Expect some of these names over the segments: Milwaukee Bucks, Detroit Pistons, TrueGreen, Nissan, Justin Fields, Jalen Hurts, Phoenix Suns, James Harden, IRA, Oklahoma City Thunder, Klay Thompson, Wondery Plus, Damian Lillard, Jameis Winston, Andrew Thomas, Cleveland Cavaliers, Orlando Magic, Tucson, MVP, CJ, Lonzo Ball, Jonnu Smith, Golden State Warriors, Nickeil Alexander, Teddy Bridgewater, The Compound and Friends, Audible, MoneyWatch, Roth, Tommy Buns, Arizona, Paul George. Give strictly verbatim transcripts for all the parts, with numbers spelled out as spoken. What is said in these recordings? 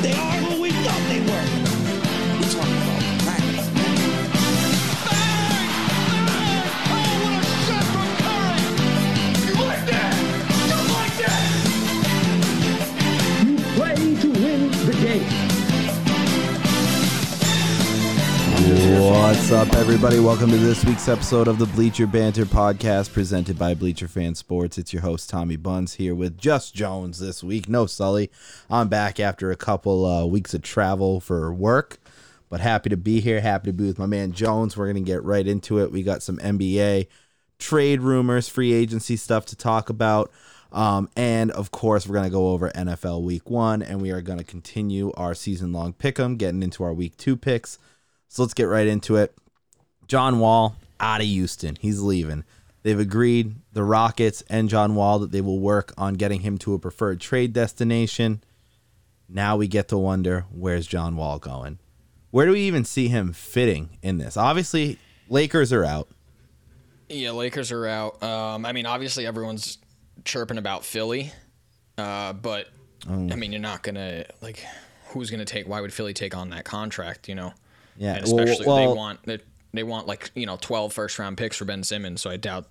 but they are who we thought they were. He's talking about practice. Bang! Bang! Oh, what a shot from Curry! You like that? You like that? You play to win the game. What's up, everybody? Welcome to this week's episode of the Bleacher Banter Podcast, presented by Bleacher Fan Sports. It's your host, Tommy Buns, here with Just Jones this week. No Sully. I'm back after a couple uh, weeks of travel for work, but happy to be here, happy to be with my man Jones. We're going to get right into it. We got some N B A trade rumors, free agency stuff to talk about, um, and, of course, we're going to go over N F L Week one, and we are going to continue our season-long pick'em, getting into our Week two picks. So let's get right into it. John Wall out of Houston. He's leaving. They've agreed, the Rockets and John Wall, that they will work on getting him to a preferred trade destination. Now we get to wonder, where's John Wall going? Where do we even see him fitting in this? Obviously, Lakers are out. Yeah, Lakers are out. Um, I mean, obviously, everyone's chirping about Philly. Uh, but, um, I mean, you're not going to, like, who's going to take, why would Philly take on that contract, you know? Yeah, and especially well, well, they want they, they want like you know twelve first round picks for Ben Simmons, so I doubt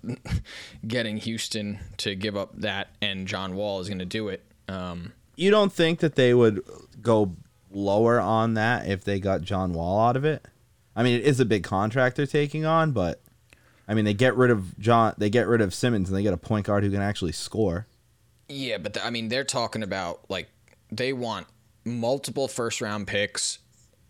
getting Houston to give up that and John Wall is going to do it. Um, you don't think that they would go lower on that if they got John Wall out of it? I mean, it is a big contract they're taking on, but I mean they get rid of John, they get rid of Simmons, and they get a point guard who can actually score. Yeah, but the, I mean they're talking about like they want multiple first round picks,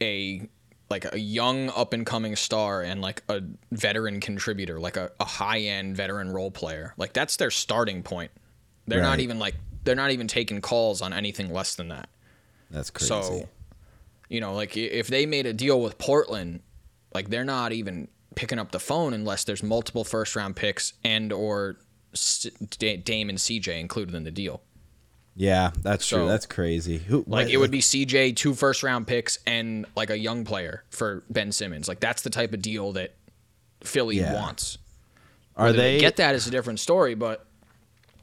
a like a young up-and-coming star and, like, a veteran contributor, like a, a high-end veteran role player. Like, that's their starting point. They're right. not even, like, they're not even taking calls on anything less than that. That's crazy. So, you know, like, if they made a deal with Portland, like, they're not even picking up the phone unless there's multiple first-round picks and or Dame and C J included in the deal. Yeah, that's so, true. That's crazy. Who, like, what? It would be C J, two first-round picks, and, like, a young player for Ben Simmons. Like, that's the type of deal that Philly yeah. wants. Are Whether they... Get that is a different story, but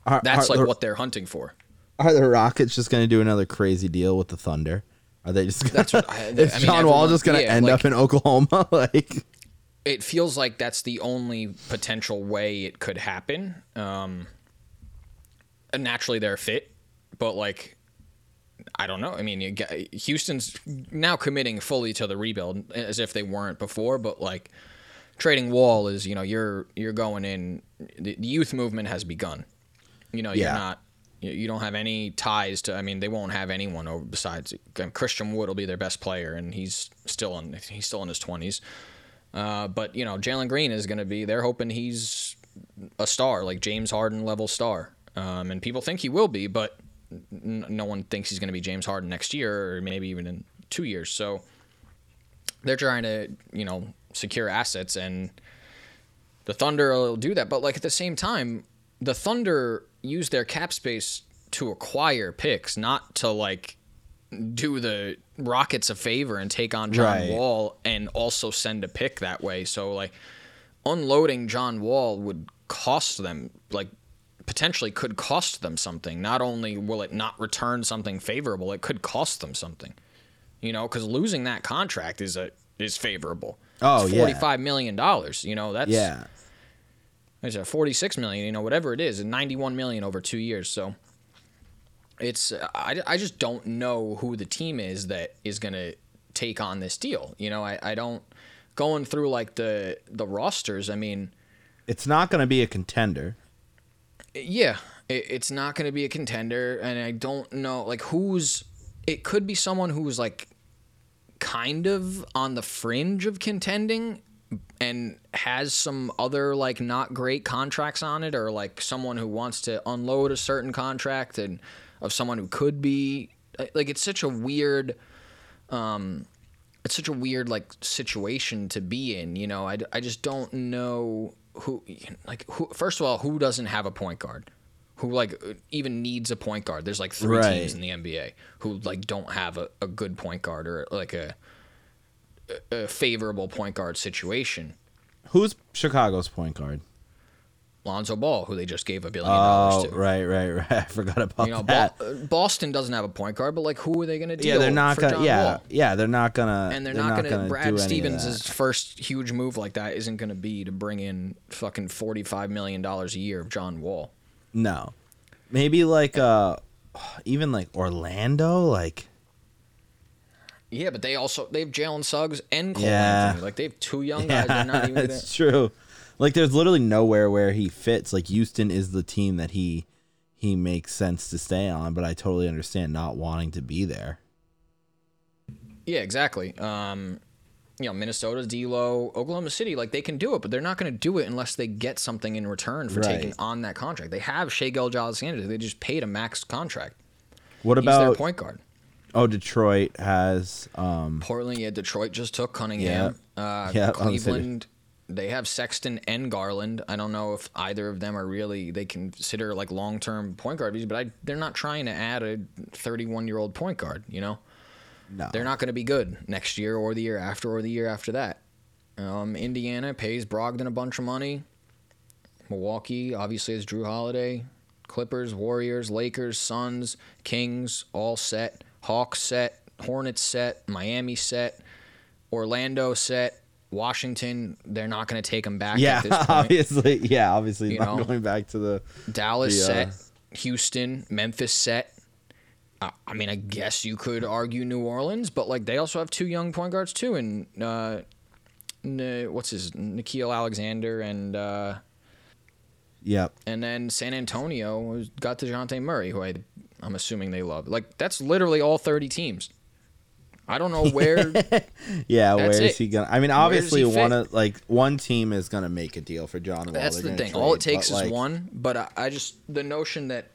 are, that's, are like, the, what they're hunting for. Are the Rockets just going to do another crazy deal with the Thunder? Are they just going to... I, I mean, is John Wall just going to yeah, end like, up in Oklahoma? Like, it feels like that's the only potential way it could happen. Um, and naturally, they're fit. But, like, I don't know. I mean, you got, Houston's now committing fully to the rebuild as if they weren't before. But, like, trading Wall is, you know, you're you're going in. The youth movement has begun. You know, you're yeah. not – you don't have any ties to – I mean, they won't have anyone over besides – Christian Wood will be their best player, and he's still in, he's still in his twenties. Uh, but, you know, Jalen Green is going to be – they're hoping he's a star, like James Harden-level star. Um, and people think he will be, but – no one thinks he's going to be James Harden next year or maybe even in two years. So they're trying to, you know, secure assets, and the Thunder will do that. But, like, at the same time, the Thunder use their cap space to acquire picks, not to, like, do the Rockets a favor and take on John right. Wall and also send a pick that way. So, like, unloading John Wall would cost them, like, potentially could cost them something. Not only will it not return something favorable, it could cost them something. You know, because losing that contract is a is favorable. Oh, it's forty-five yeah. million dollars. You know, that's yeah. It's a forty-six million. You know, whatever it is, and ninety-one million over two years. So it's I, I just don't know who the team is that is going to take on this deal. You know, I I don't going through like the the rosters. I mean, it's not going to be a contender. Yeah, it's not going to be a contender, and I don't know, like, who's... It could be someone who's, like, kind of on the fringe of contending and has some other, like, not great contracts on it, or, like, someone who wants to unload a certain contract and of someone who could be... Like, it's such a weird... um, It's such a weird, like, situation to be in, you know? I, I just don't know... Who like who? First of all, who doesn't have a point guard? Who like even needs a point guard? There's like three right. teams in the N B A who like don't have a, a good point guard or like a a favorable point guard situation. Who's Chicago's point guard? Lonzo Ball, who they just gave a billion oh, dollars to. Oh, right, right, right. I forgot about you know, that. Bo- Boston doesn't have a point guard, but, like, who are they going to deal with? Yeah, they're not going to. Yeah, yeah, they're not going to. And they're, they're not, not going to. Brad Stevens' first huge move like that isn't going to be to bring in fucking forty-five million dollars a year of John Wall. No. Maybe, like, uh, even, like, Orlando, like. Yeah, but they also, they have Jalen Suggs and Cole yeah. Anthony. Like, they have two young guys. Yeah, not even that's there. True. Like, there's literally nowhere where he fits. Like, Houston is the team that he he makes sense to stay on, but I totally understand not wanting to be there. Yeah, exactly. Um, you know, Minnesota, D-Lo, Oklahoma City, like, they can do it, but they're not going to do it unless they get something in return for right. taking on that contract. They have Shai Gilgeous-Alexander. They just paid a max contract. What about He's their point guard? Oh, Detroit has um, Portland. Yeah, Detroit just took Cunningham. Yeah, uh, yeah Cleveland. They have Sexton and Garland. I don't know if either of them are really they consider like long-term point guards, but I, they're not trying to add a thirty-one-year-old point guard, you know? No. They're not going to be good next year or the year after or the year after that. Um, Indiana pays Brogdon a bunch of money. Milwaukee, obviously, is Drew Holiday. Clippers, Warriors, Lakers, Suns, Kings, all set. Hawks set. Hornets set. Miami set. Orlando set. Washington, they're not going to take him back yeah, at this point. Obviously, yeah, obviously you not know, going back to the Dallas the, set, uh, Houston, Memphis set. Uh, I mean, I guess you could argue New Orleans, but like they also have two young point guards too, and uh, n- what's his Nickeil Alexander and uh, yeah, and then San Antonio got DeJounte Murray, who I I'm assuming they love. Like that's literally all thirty teams. I don't know where. yeah, where is it. he gonna? I mean, obviously, one of, like one team is gonna make a deal for John Wall. That's They're the thing. Trade, All it takes is like, one. But I, I just the notion that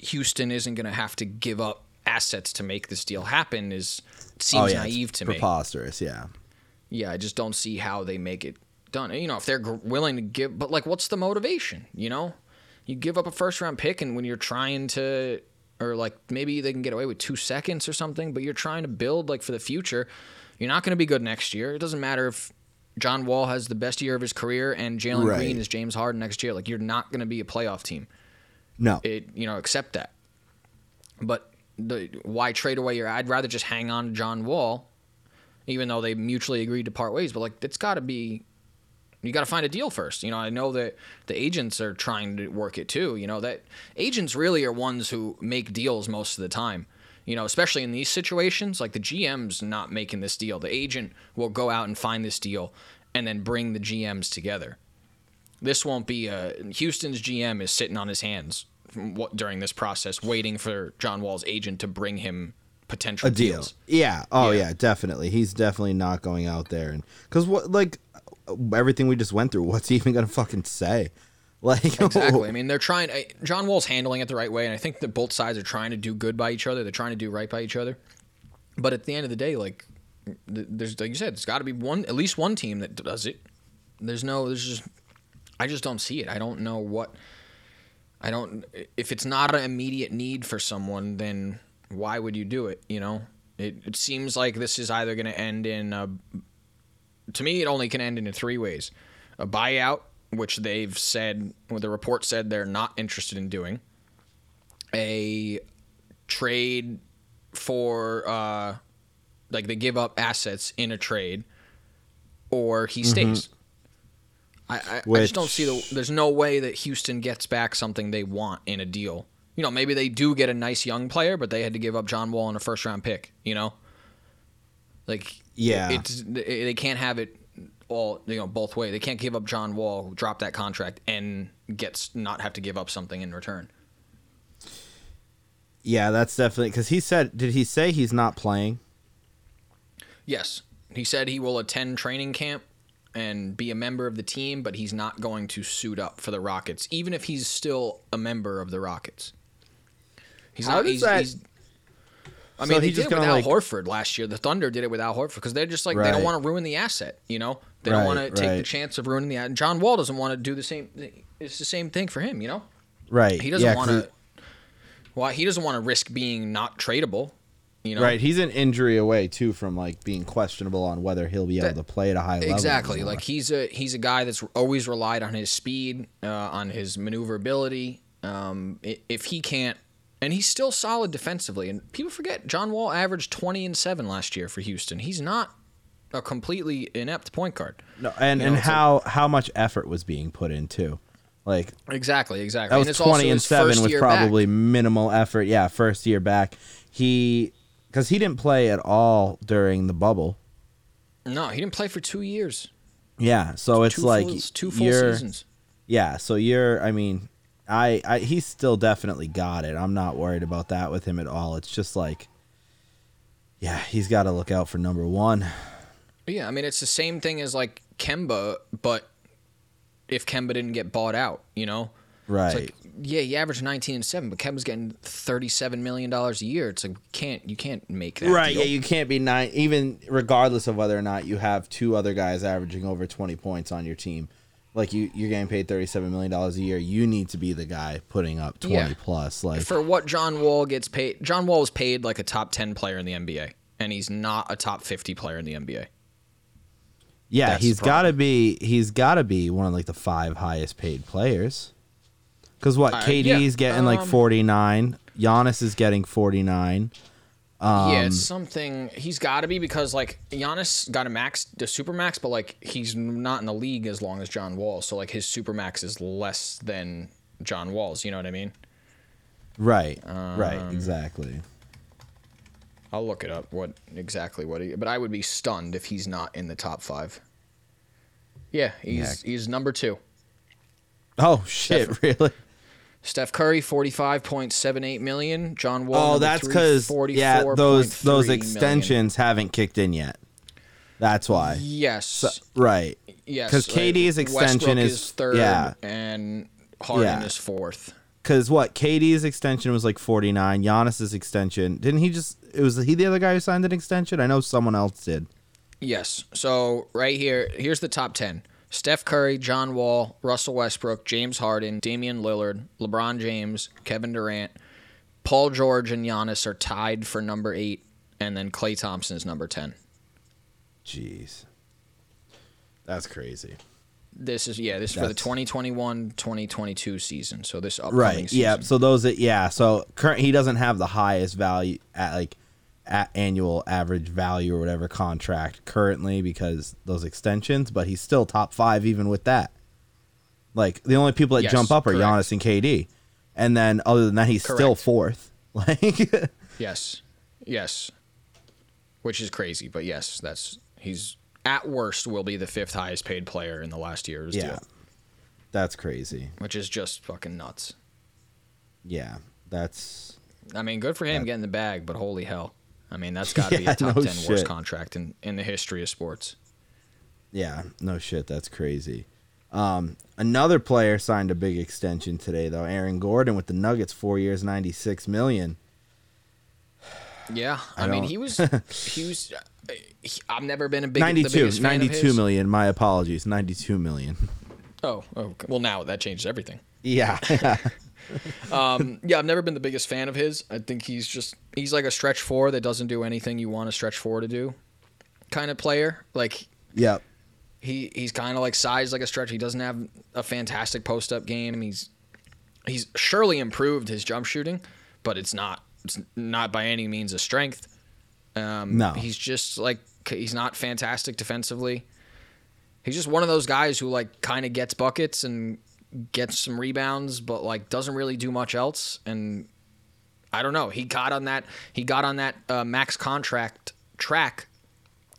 Houston isn't gonna have to give up assets to make this deal happen is seems oh, yeah, naive to preposterous, me. Preposterous. Yeah. Yeah, I just don't see how they make it done. You know, if they're willing to give, but like, what's the motivation? You know, you give up a first round pick, and when you're trying to. Or like maybe they can get away with two seconds or something, but you're trying to build like for the future. You're not going to be good next year. It doesn't matter if John Wall has the best year of his career and Jalen right. Green is James Harden next year. Like you're not going to be a playoff team. No, it you know accept that. But the, why trade away your? I'd rather just hang on to John Wall, even though they mutually agreed to part ways. But like it's got to be. You got to find a deal first. You know, I know that the agents are trying to work it too. You know, that agents really are ones who make deals most of the time. You know, especially in these situations, like the G M's not making this deal. The agent will go out and find this deal and then bring the G M's together. This won't be a Houston's G M is sitting on his hands during this process, waiting for John Wall's agent to bring him potential a deal. Deals. Yeah. Oh, yeah. yeah, definitely. He's definitely not going out there. And because what like. Everything we just went through, what's he even going to fucking say? Like exactly. I mean, they're trying. I, John Wall's handling it the right way, and I think that both sides are trying to do good by each other. They're trying to do right by each other. But at the end of the day, like there's like you said, there's got to be one, at least one team that does it. There's no. There's just. I just don't see it. I don't know what. I don't. If it's not an immediate need for someone, then why would you do it? You know, it, it seems like this is either going to end in. A, To me, it only can end in three ways. A buyout, which they've said, well, the report said they're not interested in doing. A trade for, uh, like, they give up assets in a trade, or he stays. Mm-hmm. I, I, which... I just don't see the – there's no way that Houston gets back something they want in a deal. You know, maybe they do get a nice young player, but they had to give up John Wall in a first-round pick, you know? Like – Yeah, it's they can't have it all, you know, both ways. They can't give up John Wall, drop that contract, and gets not have to give up something in return. Yeah, that's definitely because he said. Did he say he's not playing? Yes, he said he will attend training camp and be a member of the team, but he's not going to suit up for the Rockets, even if he's still a member of the Rockets. He's How not. He's, that- he's, I mean, so they did it with Al like, Horford last year. The Thunder did it with Al Horford because they're just like, right. they don't want to ruin the asset, you know? They right, don't want to take right. the chance of ruining the asset. John Wall doesn't want to do the same thing. It's the same thing for him, you know? Right. He doesn't yeah, want to he... – well, he doesn't want to risk being not tradable. You know? Right, he's an injury away too from like being questionable on whether he'll be able to play at a high level. Exactly, anymore. Like he's a he's a guy that's always relied on his speed, uh, on his maneuverability. Um, if he can't, and he's still solid defensively, and people forget John Wall averaged twenty and seven last year for Houston. He's not a completely inept point guard. No, and you know, and how like, how much effort was being put in too. Like exactly, exactly. That was and it's twenty also and seven with probably back. minimal effort. Yeah, first year back, he. Because he didn't play at all during the bubble. No, he didn't play for two years. Yeah, so it's, it's like full, it's two full seasons. Yeah, so you're. I mean, I, I he still definitely got it. I'm not worried about that with him at all. It's just like, yeah, he's got to look out for number one. Yeah, I mean, it's the same thing as like Kemba, but if Kemba didn't get bought out, you know. Right. Like, yeah, he averaged nineteen and seven, but Kemba's getting thirty-seven million dollars a year. It's like can't you can't make that. Right. Deal. Yeah, you can't be nine, even regardless of whether or not you have two other guys averaging over twenty points on your team. Like you, you're getting paid thirty-seven million dollars a year. You need to be the guy putting up twenty yeah. plus. Like for what John Wall gets paid, John Wall was paid like a top ten player in the N B A, and he's not a top fifty player in the N B A. Yeah, That's he's got to be. He's got to be one of like the five highest paid players. Because what, K D's uh, yeah. getting um, like forty-nine. Giannis is getting forty-nine. Um, yeah, it's something. He's got to be because, like, Giannis got a max, the supermax, but, like, he's not in the league as long as John Wall. So, like, his supermax is less than John Wall's. You know what I mean? Right. Um, right, exactly. I'll look it up, what exactly what he. But I would be stunned if he's not in the top five. Yeah, he's yeah. he's number two. Oh, shit, Steph. Really? Steph Curry, forty-five point seven eight million dollars. John Wall, oh, that's because yeah, those those extensions million. haven't kicked in yet. That's why. Yes. So, right. Yes. Because K D's like, extension is, is third yeah. and Harden yeah. is fourth. Because what? K D's extension was like forty-nine. Giannis's extension. Didn't he just – was he the other guy who signed an extension? I know someone else did. Yes. So right here, here's the top ten. Steph Curry, John Wall, Russell Westbrook, James Harden, Damian Lillard, LeBron James, Kevin Durant, Paul George, and Giannis are tied for number eight, and then Klay Thompson is number ten. Jeez. That's crazy. This is, yeah, this is That's... for the twenty twenty-one twenty twenty-two season, so this upcoming right. season. Right, yeah, so those, that, yeah, so current, he doesn't have the highest value, at like at annual average value or whatever contract currently because those extensions, but he's still top five even with that. Like the only people that yes, jump up are correct. Giannis and K D, and then other than that, he's correct. still fourth. Like yes, yes, which is crazy, but yes, that's he's at worst will be the fifth highest paid player in the last year's yeah. deal. That's crazy. Which is just fucking nuts. Yeah, that's. I mean, good for him that, getting the bag, but holy hell. I mean, that's got to yeah, be a top no ten shit. worst contract in, in the history of sports. Yeah, no shit. That's crazy. Um, another player signed a big extension today, though. Aaron Gordon with the Nuggets, four years, ninety-six million dollars. Yeah, I, I mean, he was, he was. He, I've never been a big ninety-two, the biggest fan ninety-two of his. million. My apologies, ninety-two million dollars. Oh, oh, well, now that changes everything. Yeah. yeah. um, yeah, I've never been the biggest fan of his. I think he's just he's like a stretch four that doesn't do anything you want a stretch four to do, kind of player. Like yeah, he he's kind of like sized like a stretch. He doesn't have a fantastic post up game. He's he's surely improved his jump shooting, but it's not it's not by any means a strength. Um, no, he's just like he's not fantastic defensively. He's just one of those guys who like kind of gets buckets and. Gets some rebounds, but like doesn't really do much else. And I don't know. He got on that. He got on that uh, max contract track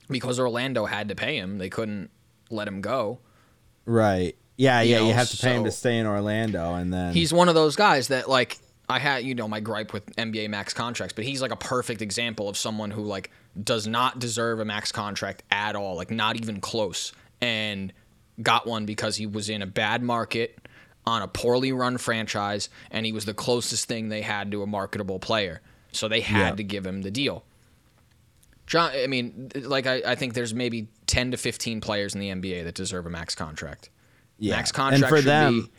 because Orlando had to pay him. They couldn't let him go. Right. Yeah. You yeah. know, you have to pay so him to stay in Orlando, and then he's one of those guys that like I had. You know, my gripe with N B A max contracts, but he's like a perfect example of someone who like does not deserve a max contract at all. Like not even close. And got one because he was in a bad market. On a poorly run franchise, and he was the closest thing they had to a marketable player. So they had yeah. to give him the deal. John, I mean, like, I, I think there's maybe ten to fifteen players in the N B A that deserve a max contract. Yeah. Max contract and for should them, be,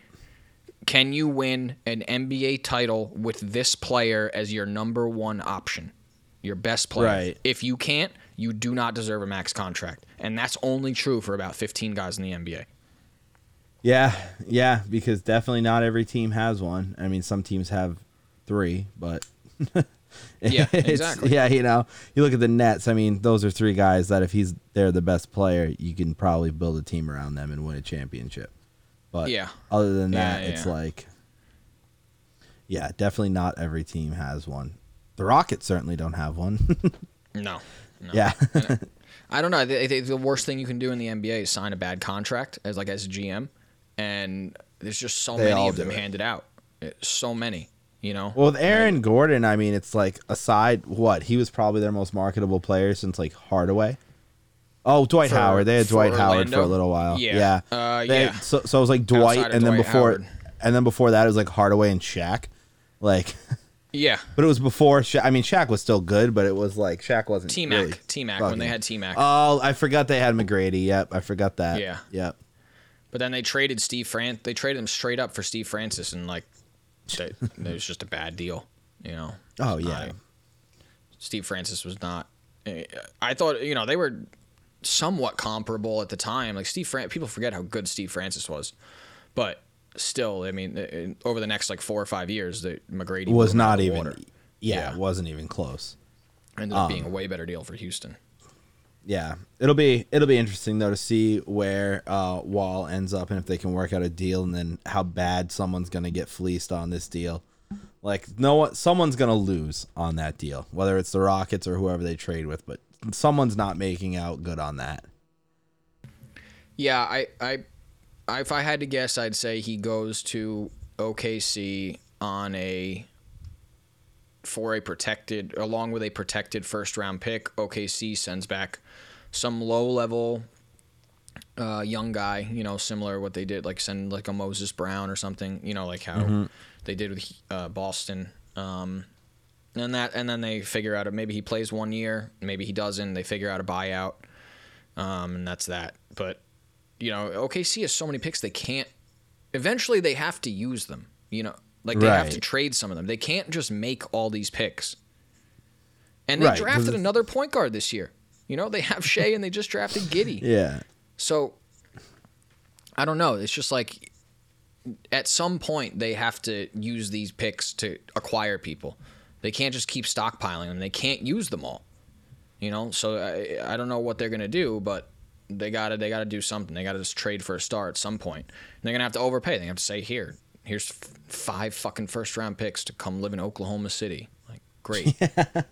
can you win an N B A title with this player as your number one option? your best player. Right. If you can't, you do not deserve a max contract. And that's only true for about fifteen guys in the N B A. Yeah, yeah, because definitely not every team has one. I mean, some teams have three, but... yeah, exactly. Yeah, you know, you look at the Nets. I mean, those are three guys that if he's they're the best player, you can probably build a team around them and win a championship. But yeah. other than that, yeah, yeah, it's yeah. like... Yeah, definitely not every team has one. The Rockets certainly don't have one. no, no. Yeah. I don't know. They, they, the worst thing you can do in the N B A is sign a bad contract as like as a G M, and there's just so they many of them it. handed out. So many, you know. Well, with Aaron and, Gordon, I mean, it's like aside what he was probably their most marketable player since like Hardaway. Oh, Dwight for, Howard. They had Dwight Orlando. Howard for a little while. Yeah. Yeah. Uh, yeah. Had, so, so it was like Dwight, and Dwight then before, Howard. and then before that, it was like Hardaway and Shaq. Like, yeah, but it was before. Sha- I mean, Shaq was still good, but it was like Shaq wasn't. T Mac, really T Mac, when they had T Mac. Oh, I forgot they had McGrady. Yep, I forgot that. Yeah, yep. But then they traded Steve Fran. They traded him straight up for Steve Francis, and like, they, it was just a bad deal, you know. Oh yeah, I, Steve Francis was not. I thought you know they were somewhat comparable at the time. Like Steve Fran, people forget how good Steve Francis was, but. Still, I mean, over the next like four or five years, that McGrady was not even, water. yeah, it yeah. wasn't even close. Ended up um, being a way better deal for Houston. Yeah, it'll be it'll be interesting though to see where uh, Wall ends up and if they can work out a deal, and then how bad someone's going to get fleeced on this deal. Like, no one, someone's going to lose on that deal, whether it's the Rockets or whoever they trade with, but someone's not making out good on that. Yeah, I. I If I had to guess, I'd say he goes to O K C on a for a protected, along with a protected first round pick. O K C sends back some low level uh, young guy, you know, similar to what they did, like send like a Moses Brown or something, you know, like how mm-hmm. they did with uh, Boston. Um, and that, and then they figure out maybe he plays one year, maybe he doesn't. They figure out a buyout, um, and that's that. But you know, O K C has so many picks they can't. Eventually, they have to use them. You know, like they right. have to trade some of them. They can't just make all these picks. And they right, drafted another point guard this year. You know, they have Shea and they just drafted Giddey. Yeah. So I don't know. It's just like at some point they have to use these picks to acquire people. They can't just keep stockpiling them. They can't use them all. You know, so I, I don't know what they're gonna do, but. They gotta, they gotta do something. They gotta just trade for a star at some point. And they're gonna have to overpay. They have to say, here, here's f- five fucking first round picks to come live in Oklahoma City. Like, great. Yeah.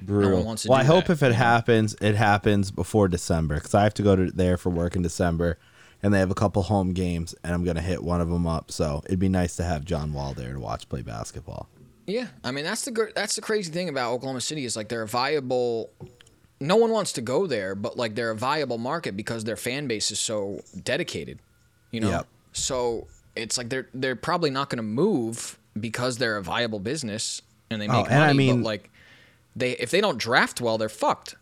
Brutal. No well, I hope that. if it happens, it happens before December because I have to go to there for work in December, and they have a couple home games, and I'm gonna hit one of them up. So it'd be nice to have John Wall there to watch play basketball. Yeah, I mean that's the that's the crazy thing about Oklahoma City is like they're a viable. No one wants to go there, but like they're a viable market because their fan base is so dedicated, you know. Yep. So it's like they're they're probably not going to move because they're a viable business and they make oh, and money. I mean, but like they if they don't draft well, they're fucked.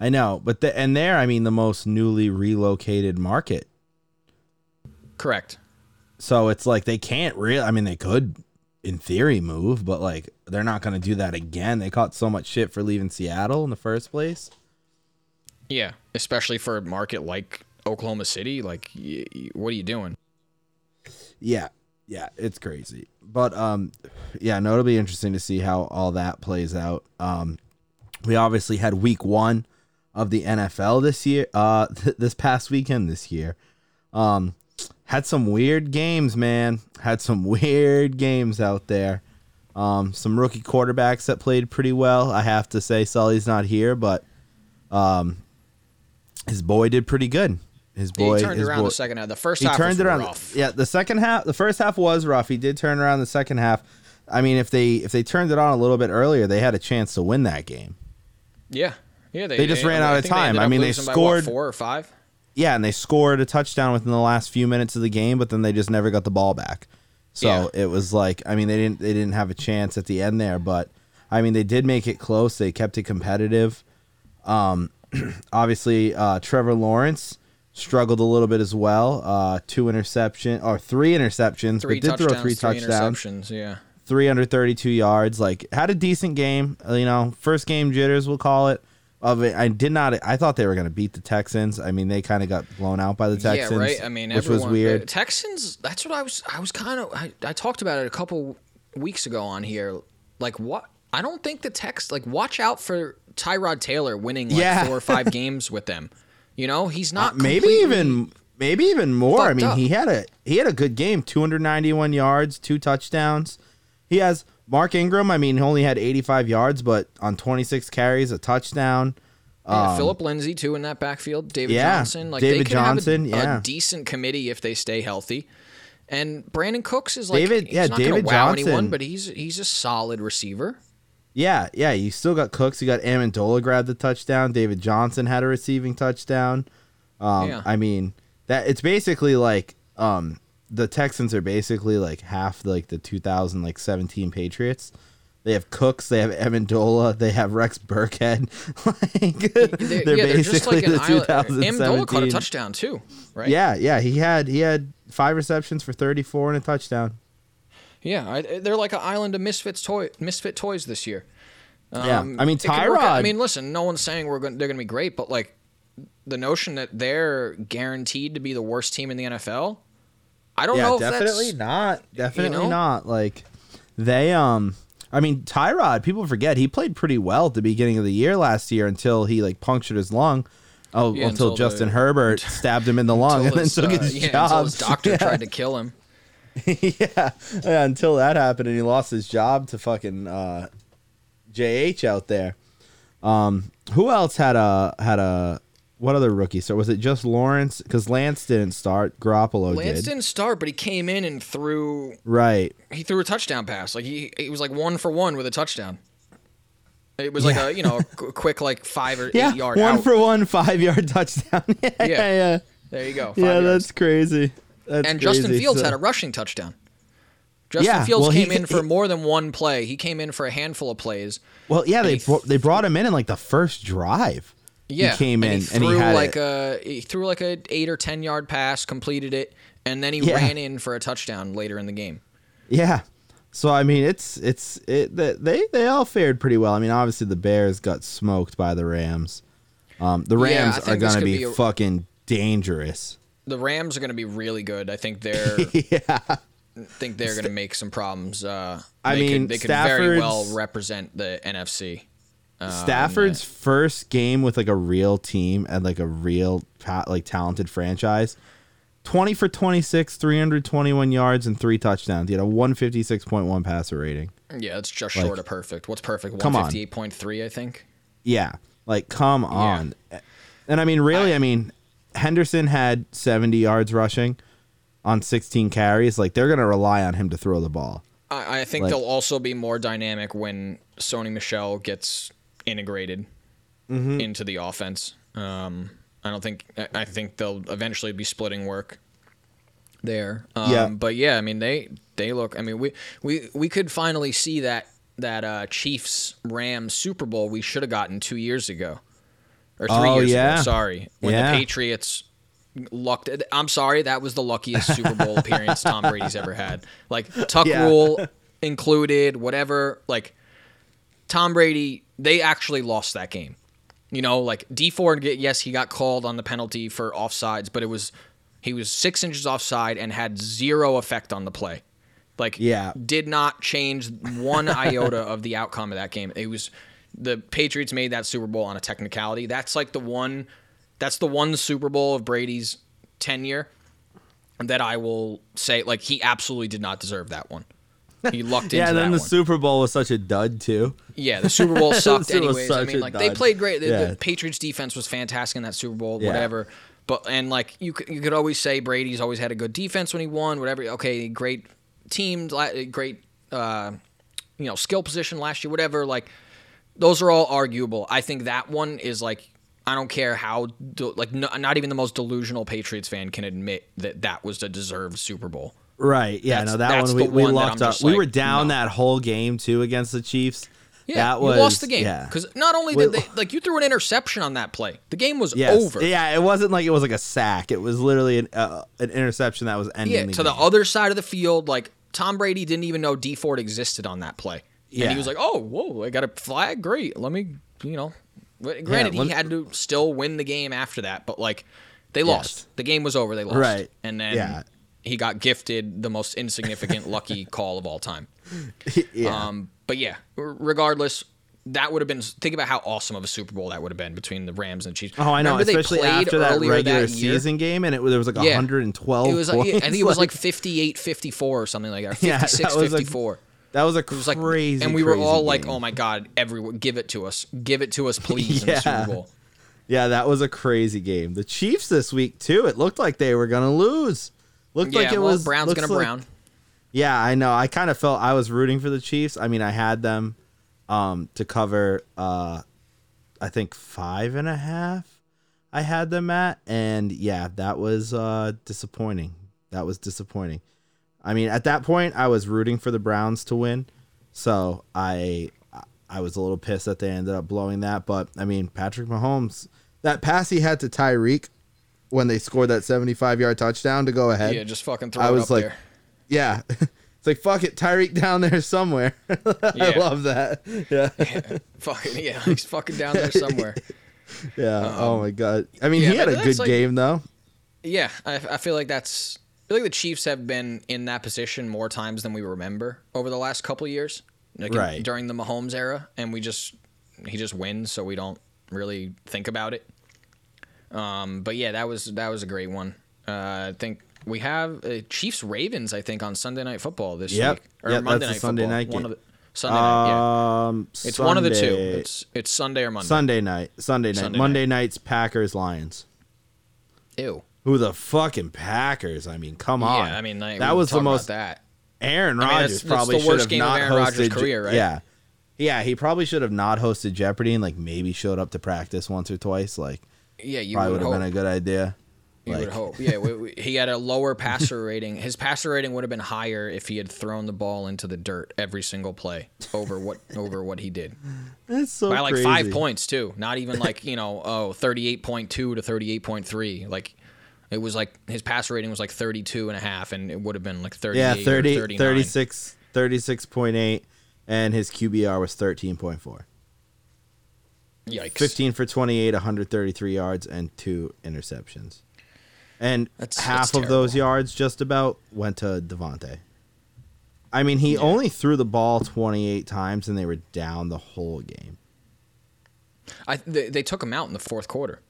I know, but the, and they're I mean the most newly relocated market. Correct. So it's like they can't really. I mean, they could in theory move, but like they're not going to do that again. They caught so much shit for leaving Seattle in the first place. Yeah, especially for a market like Oklahoma City. Like, y- y- what are you doing? Yeah, yeah, it's crazy. But um, yeah, no, it'll be interesting to see how all that plays out. Um, we obviously had week one of the N F L this year. Uh, th- this past weekend this year. Um. Had some weird games, man. Had some weird games out there. Um, some rookie quarterbacks that played pretty well. I have to say Sully's not here, but um, his boy did pretty good. His boy he turned his around boy, the second half. The first he half turned was it around. rough. Yeah, the second half. The first half was rough. He did turn around the second half. I mean, if they if they turned it on a little bit earlier, they had a chance to win that game. Yeah, yeah. They, they just they, ran I mean, out of time. I mean, they scored by, what, four or five. Yeah, and they scored a touchdown within the last few minutes of the game, but then they just never got the ball back. So yeah. it was like, I mean, they didn't they didn't have a chance at the end there, but I mean, they did make it close. They kept it competitive. Um, obviously, uh, Trevor Lawrence struggled a little bit as well. Uh, two interception or three interceptions, three but did throw three touchdowns. Three interceptions, yeah. three hundred thirty-two yards. Like, had a decent game. You know, first game jitters, we'll call it. Of it, I did not. I thought they were going to beat the Texans. I mean, they kind of got blown out by the Texans. Yeah, right. I mean, which everyone, was weird. The Texans. That's what I was. I was kind of. I, I talked about it a couple weeks ago on here. Like, what? I don't think the Tex. Like, watch out for Tyrod Taylor winning like yeah. four or five games with them. You know, he's not. Uh, maybe even. Maybe even more. I mean, up. he had a he had a good game. two hundred ninety-one yards, two touchdowns. He has. Mark Ingram, I mean, he only had eighty-five yards, but on twenty-six carries, a touchdown. Um, yeah, Philip Lindsay, too, in that backfield. David yeah, Johnson. Like, David they could Johnson, have a, yeah. a decent committee if they stay healthy. And Brandon Cooks is like, David, he's yeah, not going to wow Johnson. anyone, but he's he's a solid receiver. Yeah, yeah, you still got Cooks. You got Amendola grabbed the touchdown. David Johnson had a receiving touchdown. Um, yeah. I mean, that it's basically like... Um, the Texans are basically like half like the two thousand seventeen Patriots. They have Cooks, they have Amendola, they have Rex Burkhead. like they're, they're yeah, basically they're like the two thousand seventeen. Amendola caught a touchdown too, right? Yeah, yeah. He had he had five receptions for thirty-four and a touchdown. Yeah, I, they're like an island of misfits toy misfit toys this year. Um, yeah, I mean Tyrod. I mean, listen, no one's saying we're going they're going to be great, but like the notion that they're guaranteed to be the worst team in the N F L. I don't yeah, know. If definitely that's, not. Definitely you know? not. Like they, um, I mean, Tyrod. People forget he played pretty well at the beginning of the year last year until he like punctured his lung. Oh, yeah, until, until Justin the, Herbert stabbed him in the lung and then his, took his uh, yeah, job. Until his doctor yeah. tried to kill him. yeah. yeah, until that happened and he lost his job to fucking uh, J H out there. Um, who else had a had a. What other rookie? So was it just Lawrence? Because Lance didn't start. Garoppolo Lance did. Lance didn't start, but he came in and threw. Right. He threw a touchdown pass. Like he, he was like one for one with a touchdown. It was yeah. like a you know a quick like five or yeah. eight yard. One out. for one, five yard touchdown. yeah, yeah, yeah. There you go. Five yeah, yards. That's crazy. That's and crazy, Justin Fields so. had a rushing touchdown. Justin yeah, Fields well, came he, in for he, more than one play. He came in for a handful of plays. Well, yeah, they th- they brought him in in like the first drive. Yeah, he came in and he threw and he had like it. a he threw like a eight or ten yard pass, completed it, and then he yeah. ran in for a touchdown later in the game. Yeah, so I mean, it's it's it they they all fared pretty well. I mean, obviously the Bears got smoked by the Rams. Um, the Rams yeah, are going to be, be a, fucking dangerous. The Rams are going to be really good. I think they're yeah. I think they're going to make some problems. Uh, I they mean, could, they could very well represent the N F C. Stafford's um, yeah. first game with like a real team and like a real like talented franchise, twenty for twenty-six, three hundred twenty-one yards and three touchdowns. He had a one fifty-six point one passer rating. Yeah, it's just like, short of perfect. What's perfect? one fifty-eight point three, I think. Yeah, like come on. Yeah. And I mean, really, I, I mean, Henderson had seventy yards rushing on sixteen carries. Like they're gonna rely on him to throw the ball. I, I think like, they'll also be more dynamic when Sony Michel gets integrated mm-hmm. into the offense. Um, I don't think I think they'll eventually be splitting work there. Um, yeah. But yeah, I mean they they look. I mean we we, we could finally see that that uh, Chiefs Rams Super Bowl we should have gotten two years ago or three oh, years yeah. ago. Sorry, when yeah. the Patriots lucked. I'm sorry, that was the luckiest Super Bowl appearance Tom Brady's ever had. Like Tuck yeah. rule included, whatever. Like Tom Brady. They actually lost that game. You know, like D four, yes, he got called on the penalty for offsides, but it was he was six inches offside and had zero effect on the play. Like, yeah. did not change one iota of the outcome of that game. It was the Patriots made that Super Bowl on a technicality. That's like the one that's the one Super Bowl of Brady's tenure that I will say, like, he absolutely did not deserve that one. He lucked into that. Yeah, then the one. Super Bowl was such a dud too. Yeah, the Super Bowl sucked anyways. I mean, like dud. they played great. The, yeah. the Patriots defense was fantastic in that Super Bowl, yeah. whatever. But and like you could, you could always say Brady's always had a good defense when he won, whatever. Okay, great team, great uh, you know, skill position last year, whatever. Like those are all arguable. I think that one is like I don't care how like no, not even the most delusional Patriots fan can admit that that was a deserved Super Bowl. Right, yeah, that's, no, that one we, we one locked up. Like, we were down no. that whole game, too, against the Chiefs. Yeah, that was, you lost the game. Because yeah. not only did we, they, like, you threw an interception on that play. The game was yes. over. Yeah, it wasn't like it was like a sack. It was literally an, uh, an interception that was ending yeah, the game. Yeah, to the other side of the field, like, Tom Brady didn't even know D Ford existed on that play. Yeah. And he was like, oh, whoa, I got a flag. Great. Let me, you know. Granted, yeah, he had to still win the game after that, but, like, they yes. lost. The game was over. They lost. Right. And then yeah. he got gifted the most insignificant lucky call of all time. Yeah. Um, but, yeah, regardless, that would have been – think about how awesome of a Super Bowl that would have been between the Rams and the Chiefs. Oh, I know. Remember especially after that regular that season game, and it there was, like, yeah. one hundred twelve it was like, points. I think it was, like, fifty-eight fifty-four or something like that, fifty-six fifty-four. Yeah, that was a crazy, like, and we were all game. Like, "Oh my God! Everyone, give it to us! Give it to us, please!" yeah. In the Super Bowl. Yeah, that was a crazy game. The Chiefs this week too. It looked like they were gonna lose. Looked yeah, like it well, was Brown's gonna like, Brown. Yeah, I know. I kind of felt I was rooting for the Chiefs. I mean, I had them um, to cover. Uh, I think five and a half. I had them at, and yeah, that was uh, disappointing. That was disappointing. I mean, at that point, I was rooting for the Browns to win, so I I was a little pissed that they ended up blowing that. But, I mean, Patrick Mahomes, that pass he had to Tyreek when they scored that seventy-five-yard touchdown to go ahead. Yeah, just fucking throw I it was up like, there. Yeah. It's like, fuck it, Tyreek down there somewhere. I yeah. love that. Yeah. yeah. Fucking, yeah, he's fucking down there somewhere. yeah, um, oh, my God. I mean, yeah, he had a good like, game, though. Yeah, I, I feel like that's... I feel like the Chiefs have been in that position more times than we remember over the last couple of years, like right. in, during the Mahomes era, and we just he just wins, so we don't really think about it. Um, but yeah, that was that was a great one. Uh, I think we have uh, Chiefs Ravens. I think on Sunday Night Football this yep. week or yep, Monday Night Sunday Football. Night one of the, Sunday night. Um, yeah. It's Sunday, one of the two. It's it's Sunday or Monday. Sunday night. Sunday night. Sunday Monday night. Night's Packers Lions. Ew. Who the fucking Packers? I mean, come on. Yeah, I mean, like, that was the most. That. Aaron Rodgers I mean, that's, probably that's should have not hosted. Rodgers' career, right? Yeah, yeah, he probably should have not hosted Jeopardy and like maybe showed up to practice once or twice. Like, yeah, you probably would have been a good idea. You like, would hope. Yeah, we, we, he had a lower passer rating. His passer rating would have been higher if he had thrown the ball into the dirt every single play over what over what he did. That's so by like crazy. Five points too. Not even like you know, oh, thirty-eight point two to thirty-eight point three. Like. It was like his pass rating was like thirty-two and a half, and it would have been like thirty-eight yeah, thirty, or thirty-nine. thirty-six, thirty-six point eight, and his Q B R was thirteen point four. Yikes. fifteen for twenty-eight, one hundred thirty-three yards, and two interceptions. And that's, half that's of terrible. Those yards just about went to Devontae. I mean, he yeah. only threw the ball twenty-eight times, and they were down the whole game. I They, they took him out in the fourth quarter.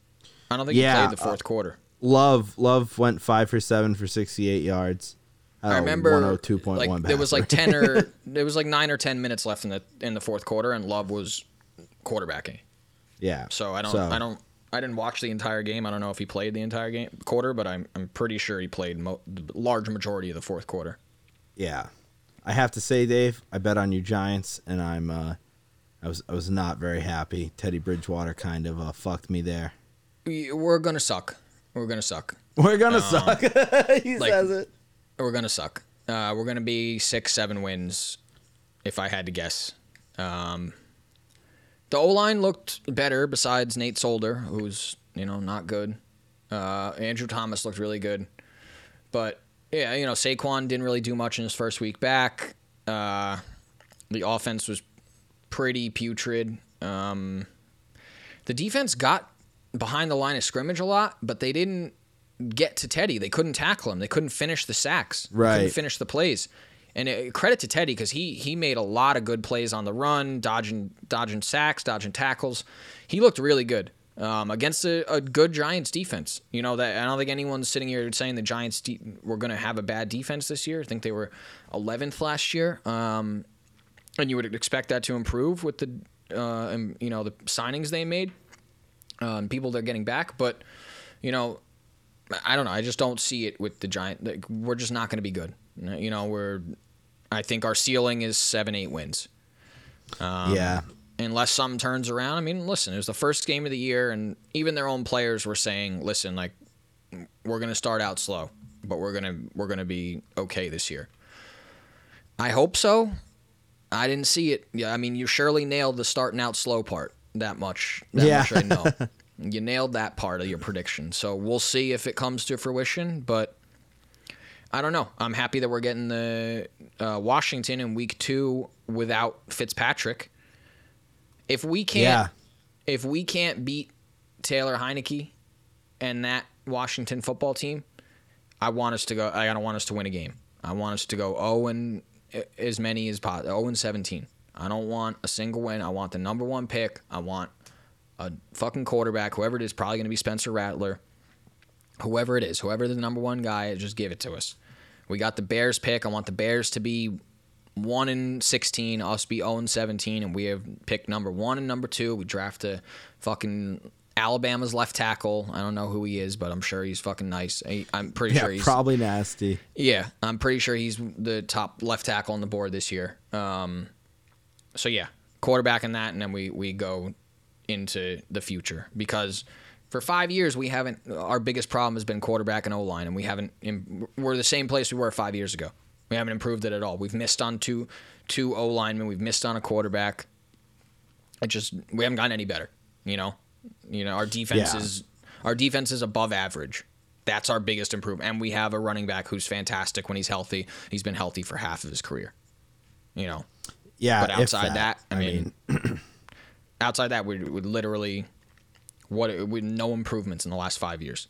I don't think yeah, he played the fourth uh, quarter. Love, Love went five for seven for sixty-eight yards. I remember one oh two point one like, there was like ten or there was like nine or ten minutes left in the in the fourth quarter, and Love was quarterbacking. Yeah. So I don't, so. I don't, I didn't watch the entire game. I don't know if he played the entire game quarter, but I'm I'm pretty sure he played mo- the large majority of the fourth quarter. Yeah, I have to say, Dave, I bet on you Giants, and I'm, uh, I was I was not very happy. Teddy Bridgewater kind of uh, fucked me there. We're gonna suck. We're going to suck. We're going to um, suck. he like, says it. We're going to suck. Uh, we're going to be six, seven wins, if I had to guess. Um, the O-line looked better besides Nate Solder, who's, you know, not good. Uh, Andrew Thomas looked really good. But, yeah, you know, Saquon didn't really do much in his first week back. Uh, the offense was pretty putrid. Um, the defense got... behind the line of scrimmage a lot, but they didn't get to Teddy. They couldn't tackle him. They couldn't finish the sacks. Right. They couldn't finish the plays. And it, credit to Teddy because he he made a lot of good plays on the run, dodging dodging sacks, dodging tackles. He looked really good um, against a, a good Giants defense. You know that I don't think anyone's sitting here saying the Giants de- were going to have a bad defense this year. I think they were eleventh last year, um, and you would expect that to improve with the uh, and, you know the signings they made. Uh, and people they're getting back, but you know, I don't know. I just don't see it with the Giants. Like, we're just not going to be good. You know, we're. I think our ceiling is seven, eight wins. Um, yeah. Unless something turns around. I mean, listen, it was the first game of the year, and even their own players were saying, "Listen, like, we're going to start out slow, but we're gonna we're gonna be okay this year." I hope so. I didn't see it. Yeah, I mean, you surely nailed the starting out slow part. That much, that yeah. much I know. You nailed that part of your prediction. So we'll see if it comes to fruition. But I don't know. I'm happy that we're getting the uh, Washington in week two without Fitzpatrick. If we can't, yeah. if we can't beat Taylor Heineke and that Washington football team, I want us to go. I don't want us to win a game. I want us to go zero and as many as possible. zero and seventeen. I don't want a single win. I want the number one pick. I want a fucking quarterback. Whoever it is, probably going to be Spencer Rattler. Whoever it is, whoever the number one guy is, just give it to us. We got the Bears pick. I want the Bears to be one and sixteen, us be zero and seventeen, and we have picked number one and number two. We draft a fucking Alabama's left tackle. I don't know who he is, but I'm sure he's fucking nice. I, I'm pretty yeah, sure he's probably nasty. Yeah, I'm pretty sure he's the top left tackle on the board this year. Um, so yeah, quarterback in that, and then we we go into the future because. For five years, we haven't. Our biggest problem has been quarterback and O line, and we haven't. We're the same place we were five years ago. We haven't improved it at all. We've missed on two, two O linemen. We've missed on a quarterback. It just we haven't gotten any better. You know, you know our defense yeah. is our defense is above average. That's our biggest improvement, and we have a running back who's fantastic when he's healthy. He's been healthy for half of his career. You know, yeah. But outside that, that, I mean, I mean outside that, we would literally. What with no improvements in the last five years.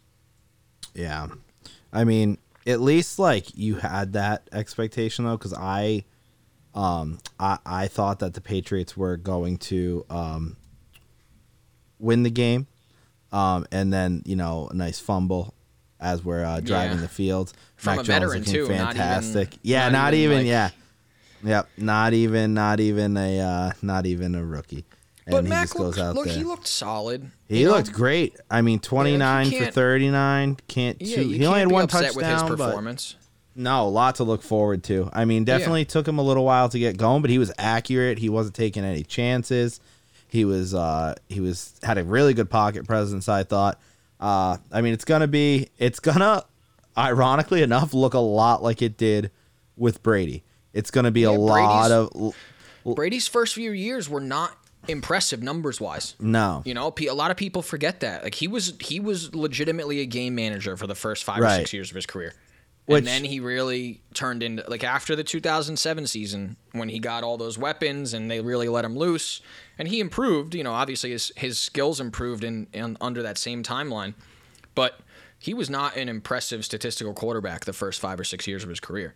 Yeah, I mean, at least like you had that expectation though, because I, um, I I thought that the Patriots were going to um win the game, um, and then you know a nice fumble as we're uh, driving yeah. the field. From Mac a Jones veteran too, fantastic. Not even, yeah, not, not even, even like... yeah, yep, not even not even a uh, not even a rookie. And but Mac looked, look, he looked solid. He looked know? great. I mean, twenty-nine yeah, like for thirty-nine. Can't yeah, shoot. He can't only had one touchdown. With his performance. No, a lot to look forward to. I mean, definitely yeah. took him a little while to get going, but he was accurate. He wasn't taking any chances. He was. Uh, he was had a really good pocket presence. I thought. Uh, I mean, it's gonna be. It's gonna, ironically enough, look a lot like it did with Brady. It's gonna be yeah, a Brady's, lot of. L- Brady's first few years were not. Impressive numbers wise. No. You know, a lot of people forget that. Like he was he was legitimately a game manager for the first five right. or six years of his career. Which, and then he really turned into like after the two thousand seven season when he got all those weapons and they really let him loose and he improved, you know, obviously his his skills improved in, in under that same timeline. But he was not an impressive statistical quarterback the first five or six years of his career.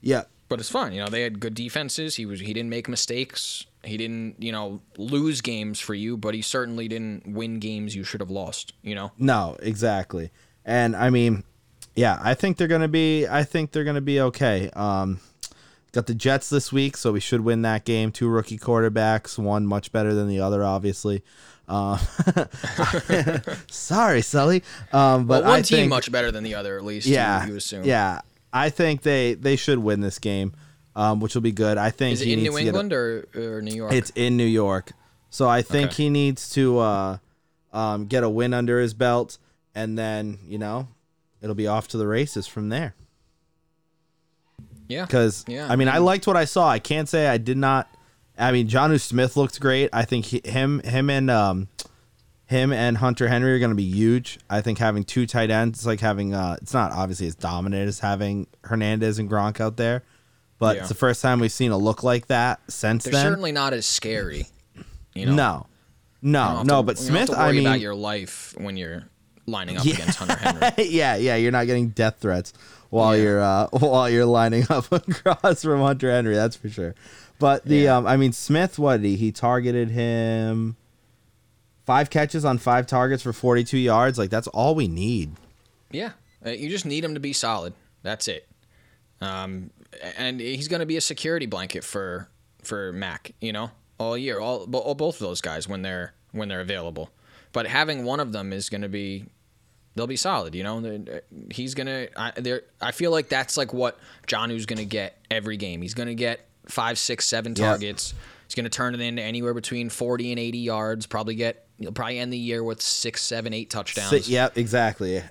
Yeah. But it's fun, you know, they had good defenses. He was he didn't make mistakes. He didn't, you know, lose games for you, but he certainly didn't win games you should have lost, you know? No, exactly. And I mean, yeah, I think they're going to be, I think they're going to be okay. Um, got the Jets this week, so we should win that game. Two rookie quarterbacks, one much better than the other, obviously. Uh, sorry, Sully. Um, but well, one I team think, much better than the other, at least. Yeah. You, you assume. Yeah. I think they, they should win this game. Um, which will be good. I think. Is it he in needs New England a, or, or New York? It's in New York. So I think okay. he needs to uh, um, get a win under his belt, and then, you know, it'll be off to the races from there. Yeah. Because, yeah, I mean, yeah. I liked what I saw. I can't say I did not. I mean, Jonnu Smith looked great. I think he, him him, and um, him and Hunter Henry are going to be huge. I think having two tight ends, it's like having, uh, it's not obviously as dominant as having Hernandez and Gronk out there. But yeah. it's the first time we've seen a look like that since They're then. They're certainly not as scary. You know? No. No, no, to, but Smith, have to worry I mean. about your life when you're lining up yeah. against Hunter Henry. yeah, yeah. You're not getting death threats while yeah. you're uh, while you're lining up across from Hunter Henry, that's for sure. But the, yeah. um, I mean, Smith, what did he? He targeted him five catches on five targets for forty-two yards. Like, that's all we need. Yeah. You just need him to be solid. That's it. Um, and he's going to be a security blanket for for Mac, you know, all year, all, all both of those guys when they're when they're available. But having one of them is going to be, they'll be solid, you know. He's going to, I feel like that's like what Johnny's going to get every game. He's going to get five, six, seven targets. Yes. He's going to turn it into anywhere between forty and eighty yards. Probably get, he'll probably end the year with six, seven, eight touchdowns. Six, yep, exactly.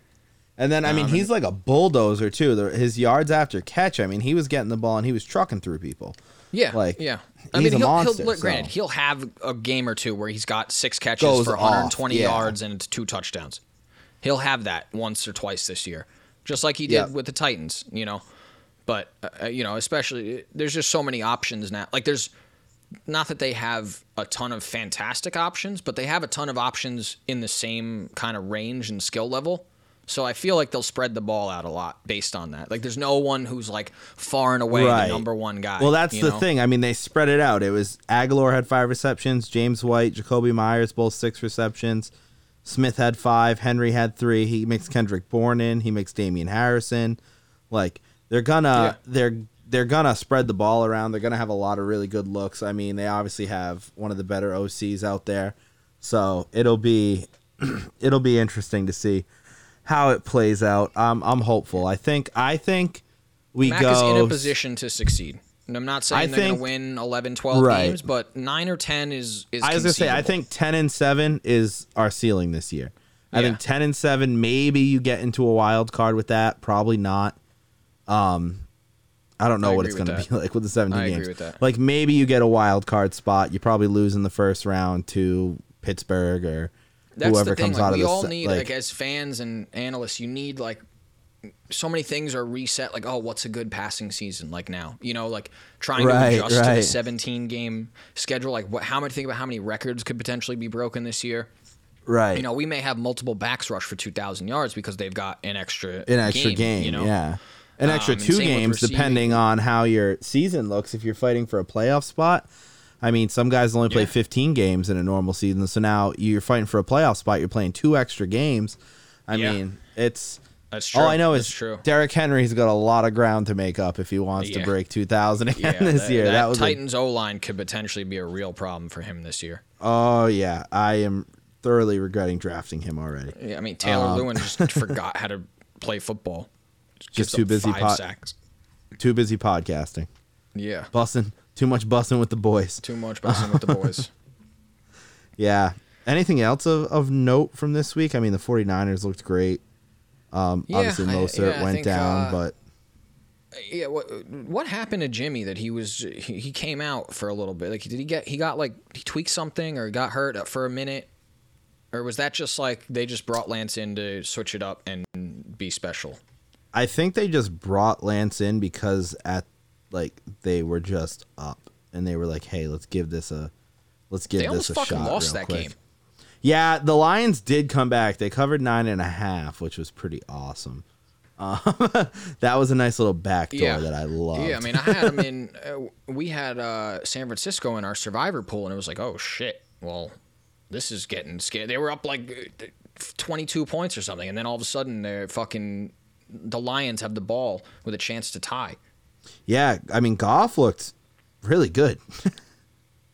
And then, I mean, um, he's like a bulldozer, too. His yards after catch, I mean, he was getting the ball and he was trucking through people. Yeah, like, yeah. I he's mean, he'll, a monster, he'll, so. Granted, he'll have a game or two where he's got six catches Goes for one hundred twenty off, yeah. yards and two touchdowns. He'll have that once or twice this year. just like he did yeah. with the Titans, you know. But, uh, you know, especially there's just so many options now. Like there's not that they have a ton of fantastic options, but they have a ton of options in the same kind of range and skill level. So I feel like they'll spread the ball out a lot based on that. Like there's no one who's like far and away right. the number one guy. Well, that's the know? thing. I mean, they spread it out. It was Aguilar had five receptions, James White, Jacoby Myers, both six receptions. Smith had five, Henry had three. He makes Kendrick Bourne in, he makes Damian Harrison. Like they're gonna yeah. they're they're gonna spread the ball around. They're gonna have a lot of really good looks. I mean, they obviously have one of the better O Cs out there. So it'll be it'll be interesting to see how it plays out. Um, I'm hopeful. I think I think we Mac go is in a position to succeed. And I'm not saying I they're think, gonna win eleven, twelve right. games, but nine or ten is is I was gonna say I think ten and seven is our ceiling this year. I yeah. think ten and seven, maybe you get into a wild card with that, probably not. Um I don't know I what it's gonna that. be like with the seventeen I games. Agree with that. Like maybe you get a wild card spot, you probably lose in the first round to Pittsburgh or That's whoever the thing. comes like, out we of the all need like, like as fans and analysts, you need like so many things are reset, like, oh, what's a good passing season like now? You know, like trying right, to adjust right. to the seventeen-game schedule. Like, what? How many? Think about how many records could potentially be broken this year. Right. You know, we may have multiple backs rush for two thousand yards because they've got an extra an game, extra game. You know, yeah, an extra um, two games depending on how your season looks. If you're fighting for a playoff spot, I mean, some guys only play yeah. fifteen games in a normal season, so now you're fighting for a playoff spot. You're playing two extra games. I yeah. mean, it's. That's true. All I know is true. Derrick Henry's got a lot of ground to make up if he wants yeah. to break two thousand again yeah, this that, year. That, that was Titans a... O-line could potentially be a real problem for him this year. Oh, yeah. I am thoroughly regretting drafting him already. Yeah, I mean, Taylor um, Lewin just forgot how to play football. Just, just too busy pod- sacks. Too busy podcasting. Yeah. Bussing. Too much bussing with the boys. Too much bussing with the boys. Yeah. Anything else of, of note from this week? I mean, the 49ers looked great. Um, yeah, obviously, Mostert yeah, went think, down, uh, but yeah, what what happened to Jimmy that he was he, he came out for a little bit? Like, did he get he got like he tweaked something or got hurt for a minute, or was that just like they just brought Lance in to switch it up and be special? I think they just brought Lance in because at like they were just up and they were like, hey, let's give this a let's give they this a shot. They almost fucking lost that quick. game. Yeah, the Lions did come back. They covered nine and a half, which was pretty awesome. Um, that was a nice little backdoor yeah. that I loved. Yeah, I mean, I had them in. Uh, we had uh, San Francisco in our survivor pool, and it was like, oh shit. Well, this is getting scary. They were up like twenty-two points or something, and then all of a sudden, they're fucking the Lions have the ball with a chance to tie. Yeah, I mean, Goff looked really good.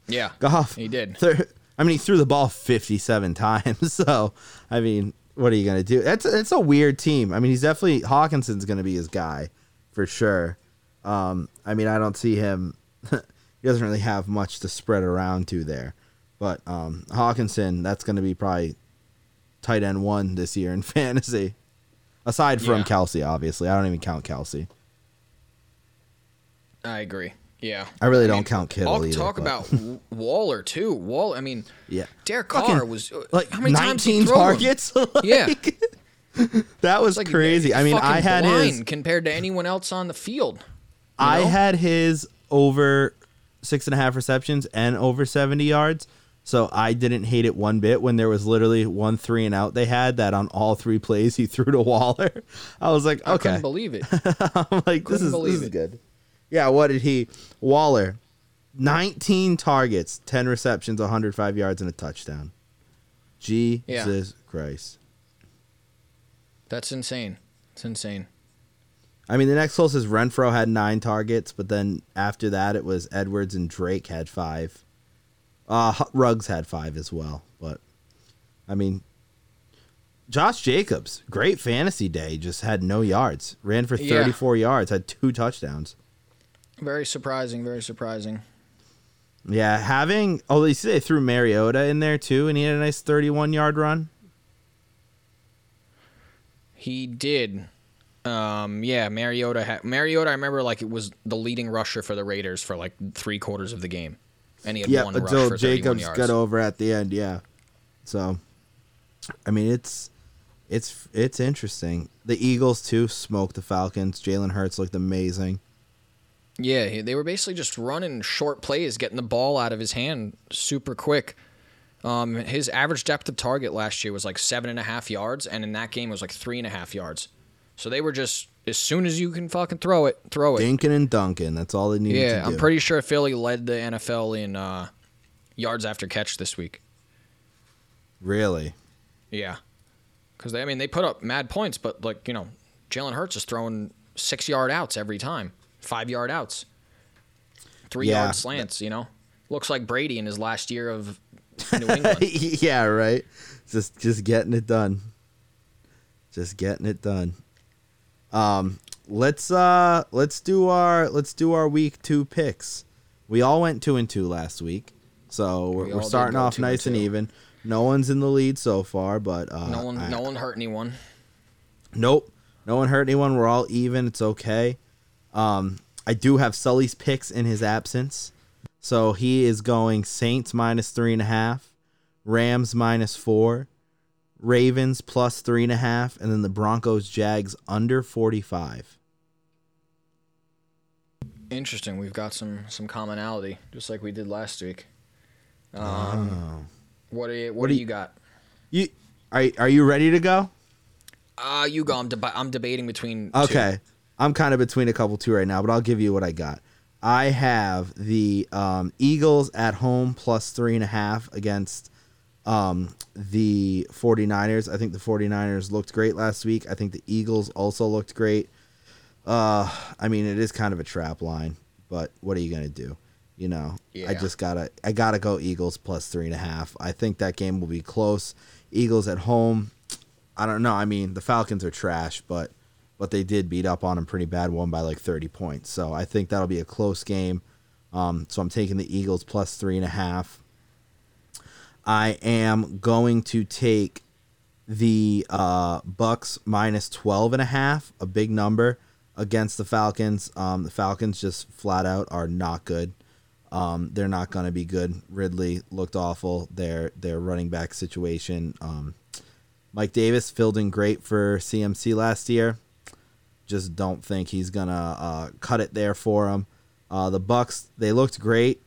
yeah, Goff, he did. Thir- I mean, he threw the ball fifty-seven times, so, I mean, what are you going to do? That's it's a weird team. I mean, he's definitely – Hawkinson's going to be his guy for sure. Um, I mean, I don't see him – he doesn't really have much to spread around to there. But um, Hawkinson, that's going to be probably tight end one this year in fantasy, aside from yeah. Kelsey, obviously. I don't even count Kelsey. I agree. Yeah, I really I don't mean, count Kittle I'll either. Talk but. about Waller too. Waller, I mean, yeah. Derek Carr Fucking, was like how many times he threw targets. Him? Like, yeah, that was like, crazy. I mean, I had his compared to anyone else on the field. I know? had his over six and a half receptions and over seventy yards, so I didn't hate it one bit when there was literally one three and out they had that on all three plays he threw to Waller. I was like, okay, I couldn't believe it. I'm like, couldn't this is this it. is good. Yeah, what did he... Waller, nineteen targets, ten receptions, one hundred five yards, and a touchdown. Jesus yeah. Christ. That's insane. It's insane. I mean, the next closest, Renfro had nine targets, but then after that, it was Edwards and Drake had five. Uh, Ruggs had five as well, but, I mean... Josh Jacobs, great fantasy day, just had no yards. Ran for thirty-four yeah. yards, had two touchdowns. Very surprising, very surprising. Yeah, having... Oh, you see they threw Mariota in there, too, and he had a nice thirty-one-yard run? He did. Um, yeah, Mariota... Ha- Mariota, I remember, like, it was the leading rusher for the Raiders for, like, three quarters of the game. And he had yeah, one rush for thirty-one Jacobs yards. Yeah, until Jacobs got over at the end, yeah. So, I mean, it's... It's it's interesting. The Eagles, too, smoked the Falcons. Jalen Hurts looked amazing. Yeah, they were basically just running short plays, getting the ball out of his hand super quick. Um, his average depth of target last year was like seven and a half yards, and in that game it was like three and a half yards. So they were just, as soon as you can fucking throw it, throw it. Dinkin' and dunkin', that's all they needed yeah, to do. Yeah, I'm pretty sure Philly led the N F L in uh, yards after catch this week. Really? Yeah. Because, I mean, they put up mad points, but, like, you know, Jalen Hurts is throwing six-yard outs every time, five-yard outs, three-yard yeah, slants, you know. Looks like Brady in his last year of New England. Yeah, right. Just just getting it done. Just getting it done. Um, let's uh, let's do our let's do our week two picks. We all went two and two last week, so we're, we we're starting off nice and, and even. No one's in the lead so far, but uh, no one, I, no one hurt anyone. Nope, no one hurt anyone. We're all even. It's okay. Um, I do have Sully's picks in his absence, so he is going Saints minus three and a half, Rams minus four, Ravens plus three and a half, and then the Broncos Jags under forty-five. Interesting. We've got some some commonality, just like we did last week. Um, oh. What are you, what, what do you, you got? You are are you ready to go? Uh you go. I'm deba- I'm debating between. Okay, two. I'm kind of between a couple two right now, but I'll give you what I got. I have the um, Eagles at home plus three and a half against um, the 49ers. I think the 49ers looked great last week. I think the Eagles also looked great. Uh, I mean, it is kind of a trap line, but what are you gonna do? You know, yeah. I just gotta, I gotta go Eagles plus three and a half. I think that game will be close. Eagles at home. I don't know. I mean, the Falcons are trash, but but they did beat up on them pretty bad, won by like thirty points. So I think that'll be a close game. Um, so I'm taking the Eagles plus three and a half. I am going to take the uh, Bucks minus twelve and a half, a big number against the Falcons. Um, the Falcons just flat out are not good. Um, they're not going to be good. Ridley looked awful. Their their running back situation. Um, Mike Davis filled in great for C M C last year. Just don't think he's going to uh, cut it there for him. Uh, the Bucks, they looked great.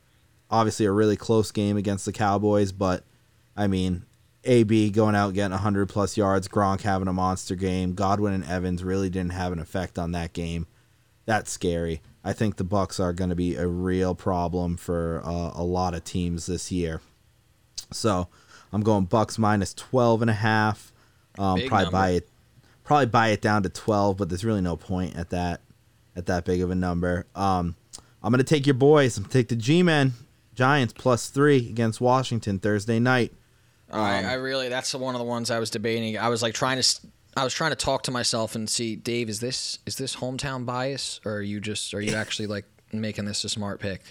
Obviously a really close game against the Cowboys, but, I mean, A B going out getting one hundred plus yards, Gronk having a monster game, Godwin and Evans really didn't have an effect on that game. That's scary. I think the Bucks are going to be a real problem for uh, a lot of teams this year. So I'm going Bucks minus twelve and a half. Um, probably number. buy it, probably buy it down to twelve, but there's really no point at that, at that big of a number. Um, I'm going to take your boys. I'm going to take the G-Men Giants plus three against Washington Thursday night. Um, I, I really, that's one of the ones I was debating. I was like trying to. St- I was trying to talk to myself and see, Dave, is this is this hometown bias, or are you just are you actually like making this a smart pick?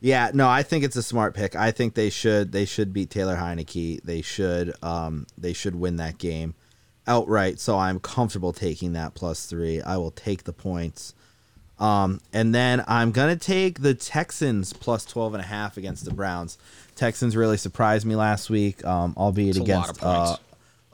Yeah, no, I think it's a smart pick. I think they should they should beat Taylor Heineke. They should um they should win that game outright. So I'm comfortable taking that plus three. I will take the points. Um, and then I'm gonna take the Texans plus twelve and a half against the Browns. Texans really surprised me last week, um, albeit it's against. A lot of points. Uh,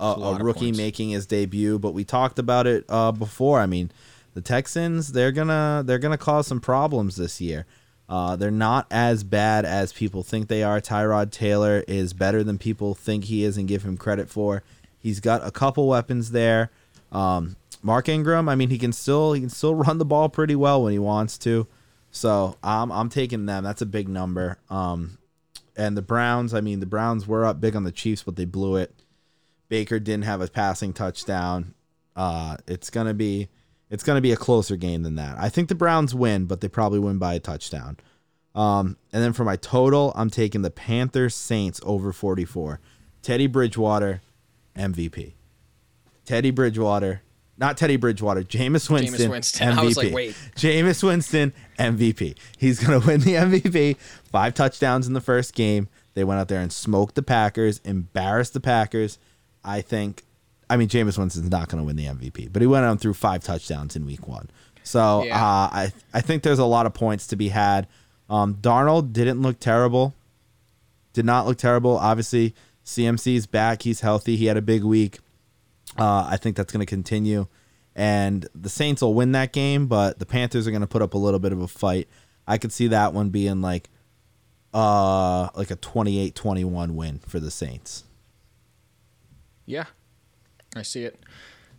Uh, a, a rookie making his debut, but we talked about it uh, before. I mean, the Texans, they're gonna they're gonna cause some problems this year. Uh, they're not as bad as people think they are. Tyrod Taylor is better than people think he is and give him credit for. He's got a couple weapons there. Um, Mark Ingram, I mean, he can still he can still run the ball pretty well when he wants to. So I'm I'm taking them. That's a big number. Um, and the Browns, I mean, the Browns were up big on the Chiefs, but they blew it. Baker didn't have a passing touchdown. Uh, it's gonna be, it's gonna be a closer game than that. I think the Browns win, but they probably win by a touchdown. Um, and then for my total, I'm taking the Panthers Saints over forty-four. Teddy Bridgewater, M V P. Teddy Bridgewater, not Teddy Bridgewater. Jameis Winston, Jameis Winston. M V P. I was like, wait. Jameis Winston, M V P. He's gonna win the M V P. Five touchdowns in the first game. They went out there and smoked the Packers, embarrassed the Packers. I think, I mean, Jameis Winston's not going to win the M V P, but he went on through five touchdowns in week one. So yeah. uh, I I think there's a lot of points to be had. Um, Darnold didn't look terrible. Did not look terrible. Obviously, C M C's back. He's healthy. He had a big week. Uh, I think that's going to continue. And the Saints will win that game, but the Panthers are going to put up a little bit of a fight. I could see that one being like uh, like a twenty-eight twenty-one win for the Saints. Yeah, I see it.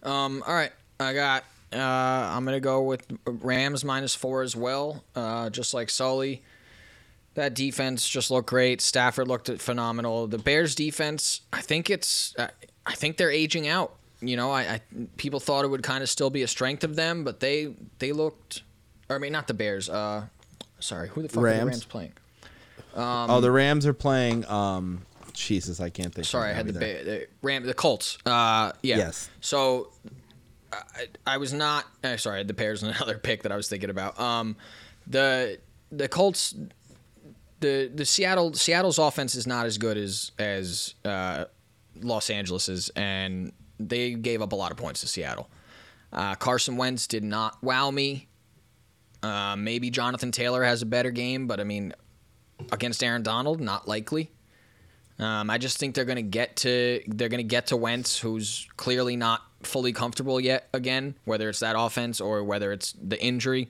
Um, all right, I got... Uh, I'm going to go with Rams minus four as well, uh, just like Sully. That defense just looked great. Stafford looked phenomenal. The Bears defense, I think it's, I think they're aging out. You know, I, I people thought it would kind of still be a strength of them, but they they looked, or I mean, not the Bears. Uh, sorry, who the fuck Rams. are the Rams playing? Um, oh, the Rams are playing. Um, Jesus, I can't think. Sorry, I had the, ba- the Ram, the Colts. Uh, yeah. Yes. So. I, I was not – sorry, the Bears and another pick that I was thinking about. Um, the the Colts the, – the Seattle Seattle's offense is not as good as as uh, Los Angeles's, and they gave up a lot of points to Seattle. Uh, Carson Wentz did not wow me. Uh, maybe Jonathan Taylor has a better game, but, I mean, against Aaron Donald, not likely. Um, I just think they're going to get to they're going to get to Wentz, who's clearly not fully comfortable yet again, whether it's that offense or whether it's the injury.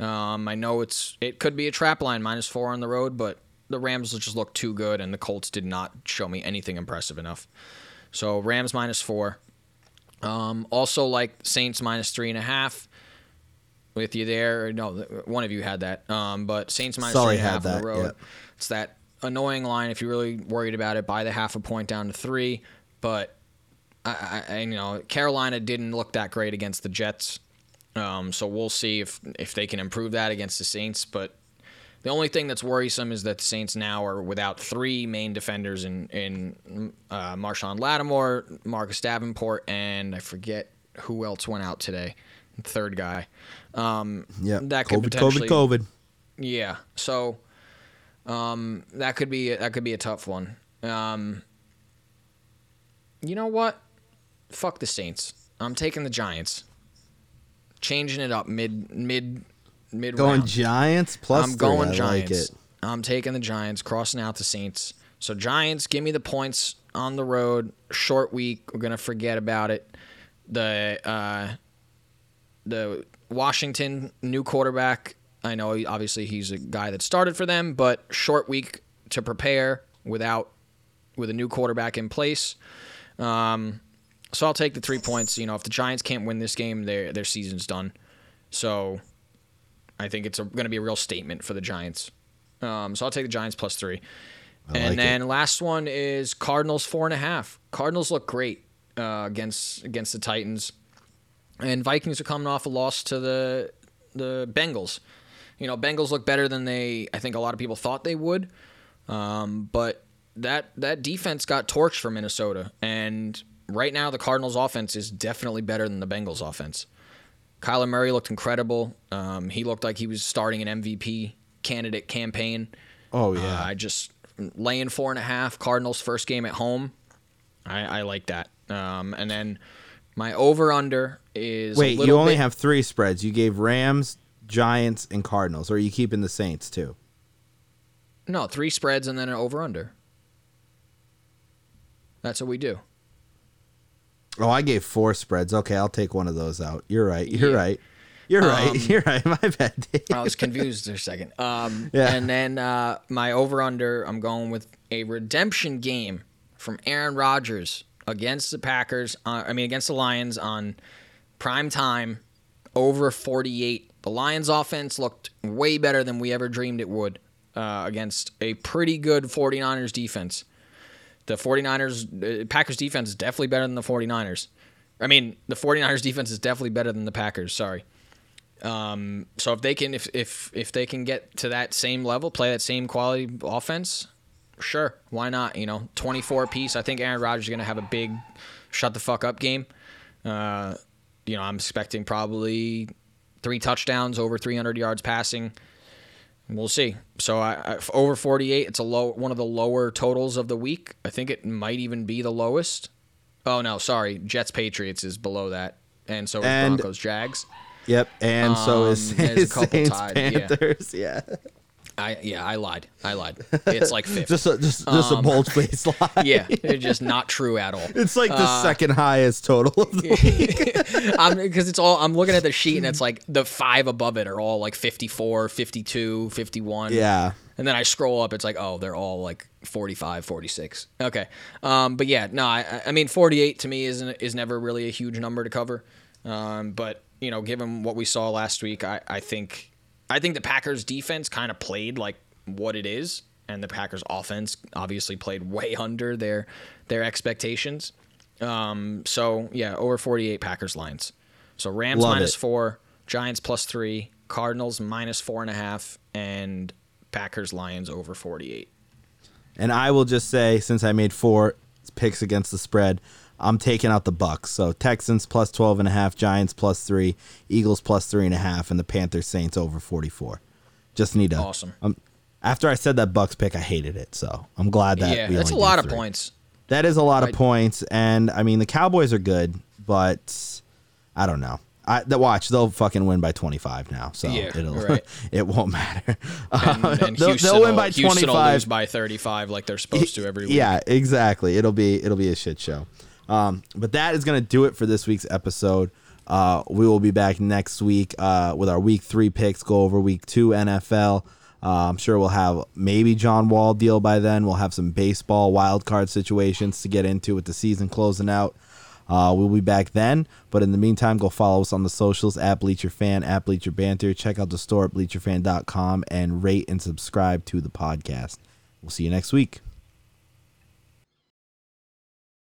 Um, I know it's it could be a trap line, minus four on the road, but the Rams just look too good, and the Colts did not show me anything impressive enough. So Rams minus four. Um, also, like Saints minus three and a half. With you there, no, one of you had that. Um, but Saints minus Sully three and a half that, on the road. Yep. It's that annoying line. If you're really worried about it, buy the half a point down to three. But I, I, you know, Carolina didn't look that great against the Jets, um, so we'll see if if they can improve that against the Saints. But the only thing that's worrisome is that the Saints now are without three main defenders in in uh, Marshawn Lattimore, Marcus Davenport, and I forget who else went out today, third guy. Um, yeah, that could COVID, potentially COVID, COVID. Yeah, so. Um, that could be that could be a tough one. Um, you know what? Fuck the Saints. I'm taking the Giants. Changing it up mid mid mid. Going round. Giants plus. I'm going three. Giants. I like it. I'm taking the Giants, crossing out the Saints. So Giants, give me the points on the road. Short week. We're gonna forget about it. The uh, the Washington new quarterback. I know, obviously, he's a guy that started for them, but short week to prepare without with a new quarterback in place. Um, so I'll take the three points. You know, if the Giants can't win this game, their their season's done. So I think it's going to be a real statement for the Giants. Um, so I'll take the Giants plus three. I and like then it. Last one is Cardinals four and a half. Cardinals look great uh, against against the Titans, and Vikings are coming off a loss to the the Bengals. You know, Bengals look better than they, I think a lot of people thought they would. Um, but that that defense got torched for Minnesota. And right now the Cardinals offense is definitely better than the Bengals offense. Kyler Murray looked incredible. Um, he looked like he was starting an M V P candidate campaign. Oh, yeah. Uh, I just, laying four and a half, Cardinals first game at home. I, I like that. Um, and then my over-under is Wait, you only bit, have three spreads. You gave Rams, Giants, and Cardinals, or are you keeping the Saints too? No, three spreads and then an over-under. That's what we do. Oh, I gave four spreads. Okay, I'll take one of those out. You're right. You're yeah. right. You're um, right. You're right. My bad. I was confused for a second. Um, yeah. And then uh, my over-under, I'm going with a redemption game from Aaron Rodgers against the Packers, uh, I mean against the Lions on prime time, over forty-eight. The Lions' offense looked way better than we ever dreamed it would uh, against a pretty good 49ers defense. The 49ers, uh, Packers' defense is definitely better than the 49ers. I mean, the 49ers' defense is definitely better than the Packers. Sorry. Um, so if they can, if if if they can get to that same level, play that same quality offense, sure, why not? You know, twenty-four apiece. I think Aaron Rodgers is going to have a big shut the fuck up game. Uh, you know, I'm expecting probably three touchdowns, over three hundred yards passing. We'll see. So I, I, over forty-eight, it's a low, one of the lower totals of the week. I think it might even be the lowest. Oh, no, sorry. Jets-Patriots is below that. And so is Broncos-Jags. Yep, and um, so is, is Saints-Panthers. Yeah. yeah. I yeah, I lied. I lied. It's like fifth. just a, just, just um, a bold-faced lie. Yeah, they're just not true at all. It's like the uh, second highest total of the league. Because it's all, I'm looking at the sheet, and it's like the five above it are all like fifty-four, fifty-two, fifty-one. Yeah. And then I scroll up, it's like, oh, they're all like forty-five, forty-six. Okay. Um, but yeah, no, I, I mean, forty-eight to me isn't is never really a huge number to cover. Um, but, you know, given what we saw last week, I, I think I think the Packers defense kind of played like what it is, and the Packers offense obviously played way under their their expectations. Um, so, yeah, over forty-eight Packers lines. So Rams Love minus it. four, Giants plus three, Cardinals minus four and a half, and Packers Lions over forty-eight. And I will just say, since I made four picks against the spread, I'm taking out the Bucks. So Texans plus twelve and a half, Giants plus three, Eagles plus three and a half, and the Panthers Saints over forty-four. Just need to. Awesome. Um, after I said that Bucks pick, I hated it. So I'm glad that. Yeah, we that's only a lot of three. points. That is a lot I, of points, and I mean the Cowboys are good, but I don't know. I, the watch, they'll fucking win by twenty-five now, so yeah, it'll right. it won't matter. And, uh, and they'll, they'll win by twenty-five. Houston will lose by thirty-five, like they're supposed to every week. Yeah, exactly. It'll be it'll be a shit show. Um, but that is gonna do it for this week's episode. Uh, we will be back next week uh, with our week three picks. Go over week two N F L. Uh, I'm sure we'll have maybe John Wall deal by then. We'll have some baseball wild card situations to get into with the season closing out. Uh, we'll be back then, but in the meantime, go follow us on the socials at Bleacher Fan, at Bleacher Banter. Check out the store at bleacher fan dot com and rate and subscribe to the podcast. We'll see you next week.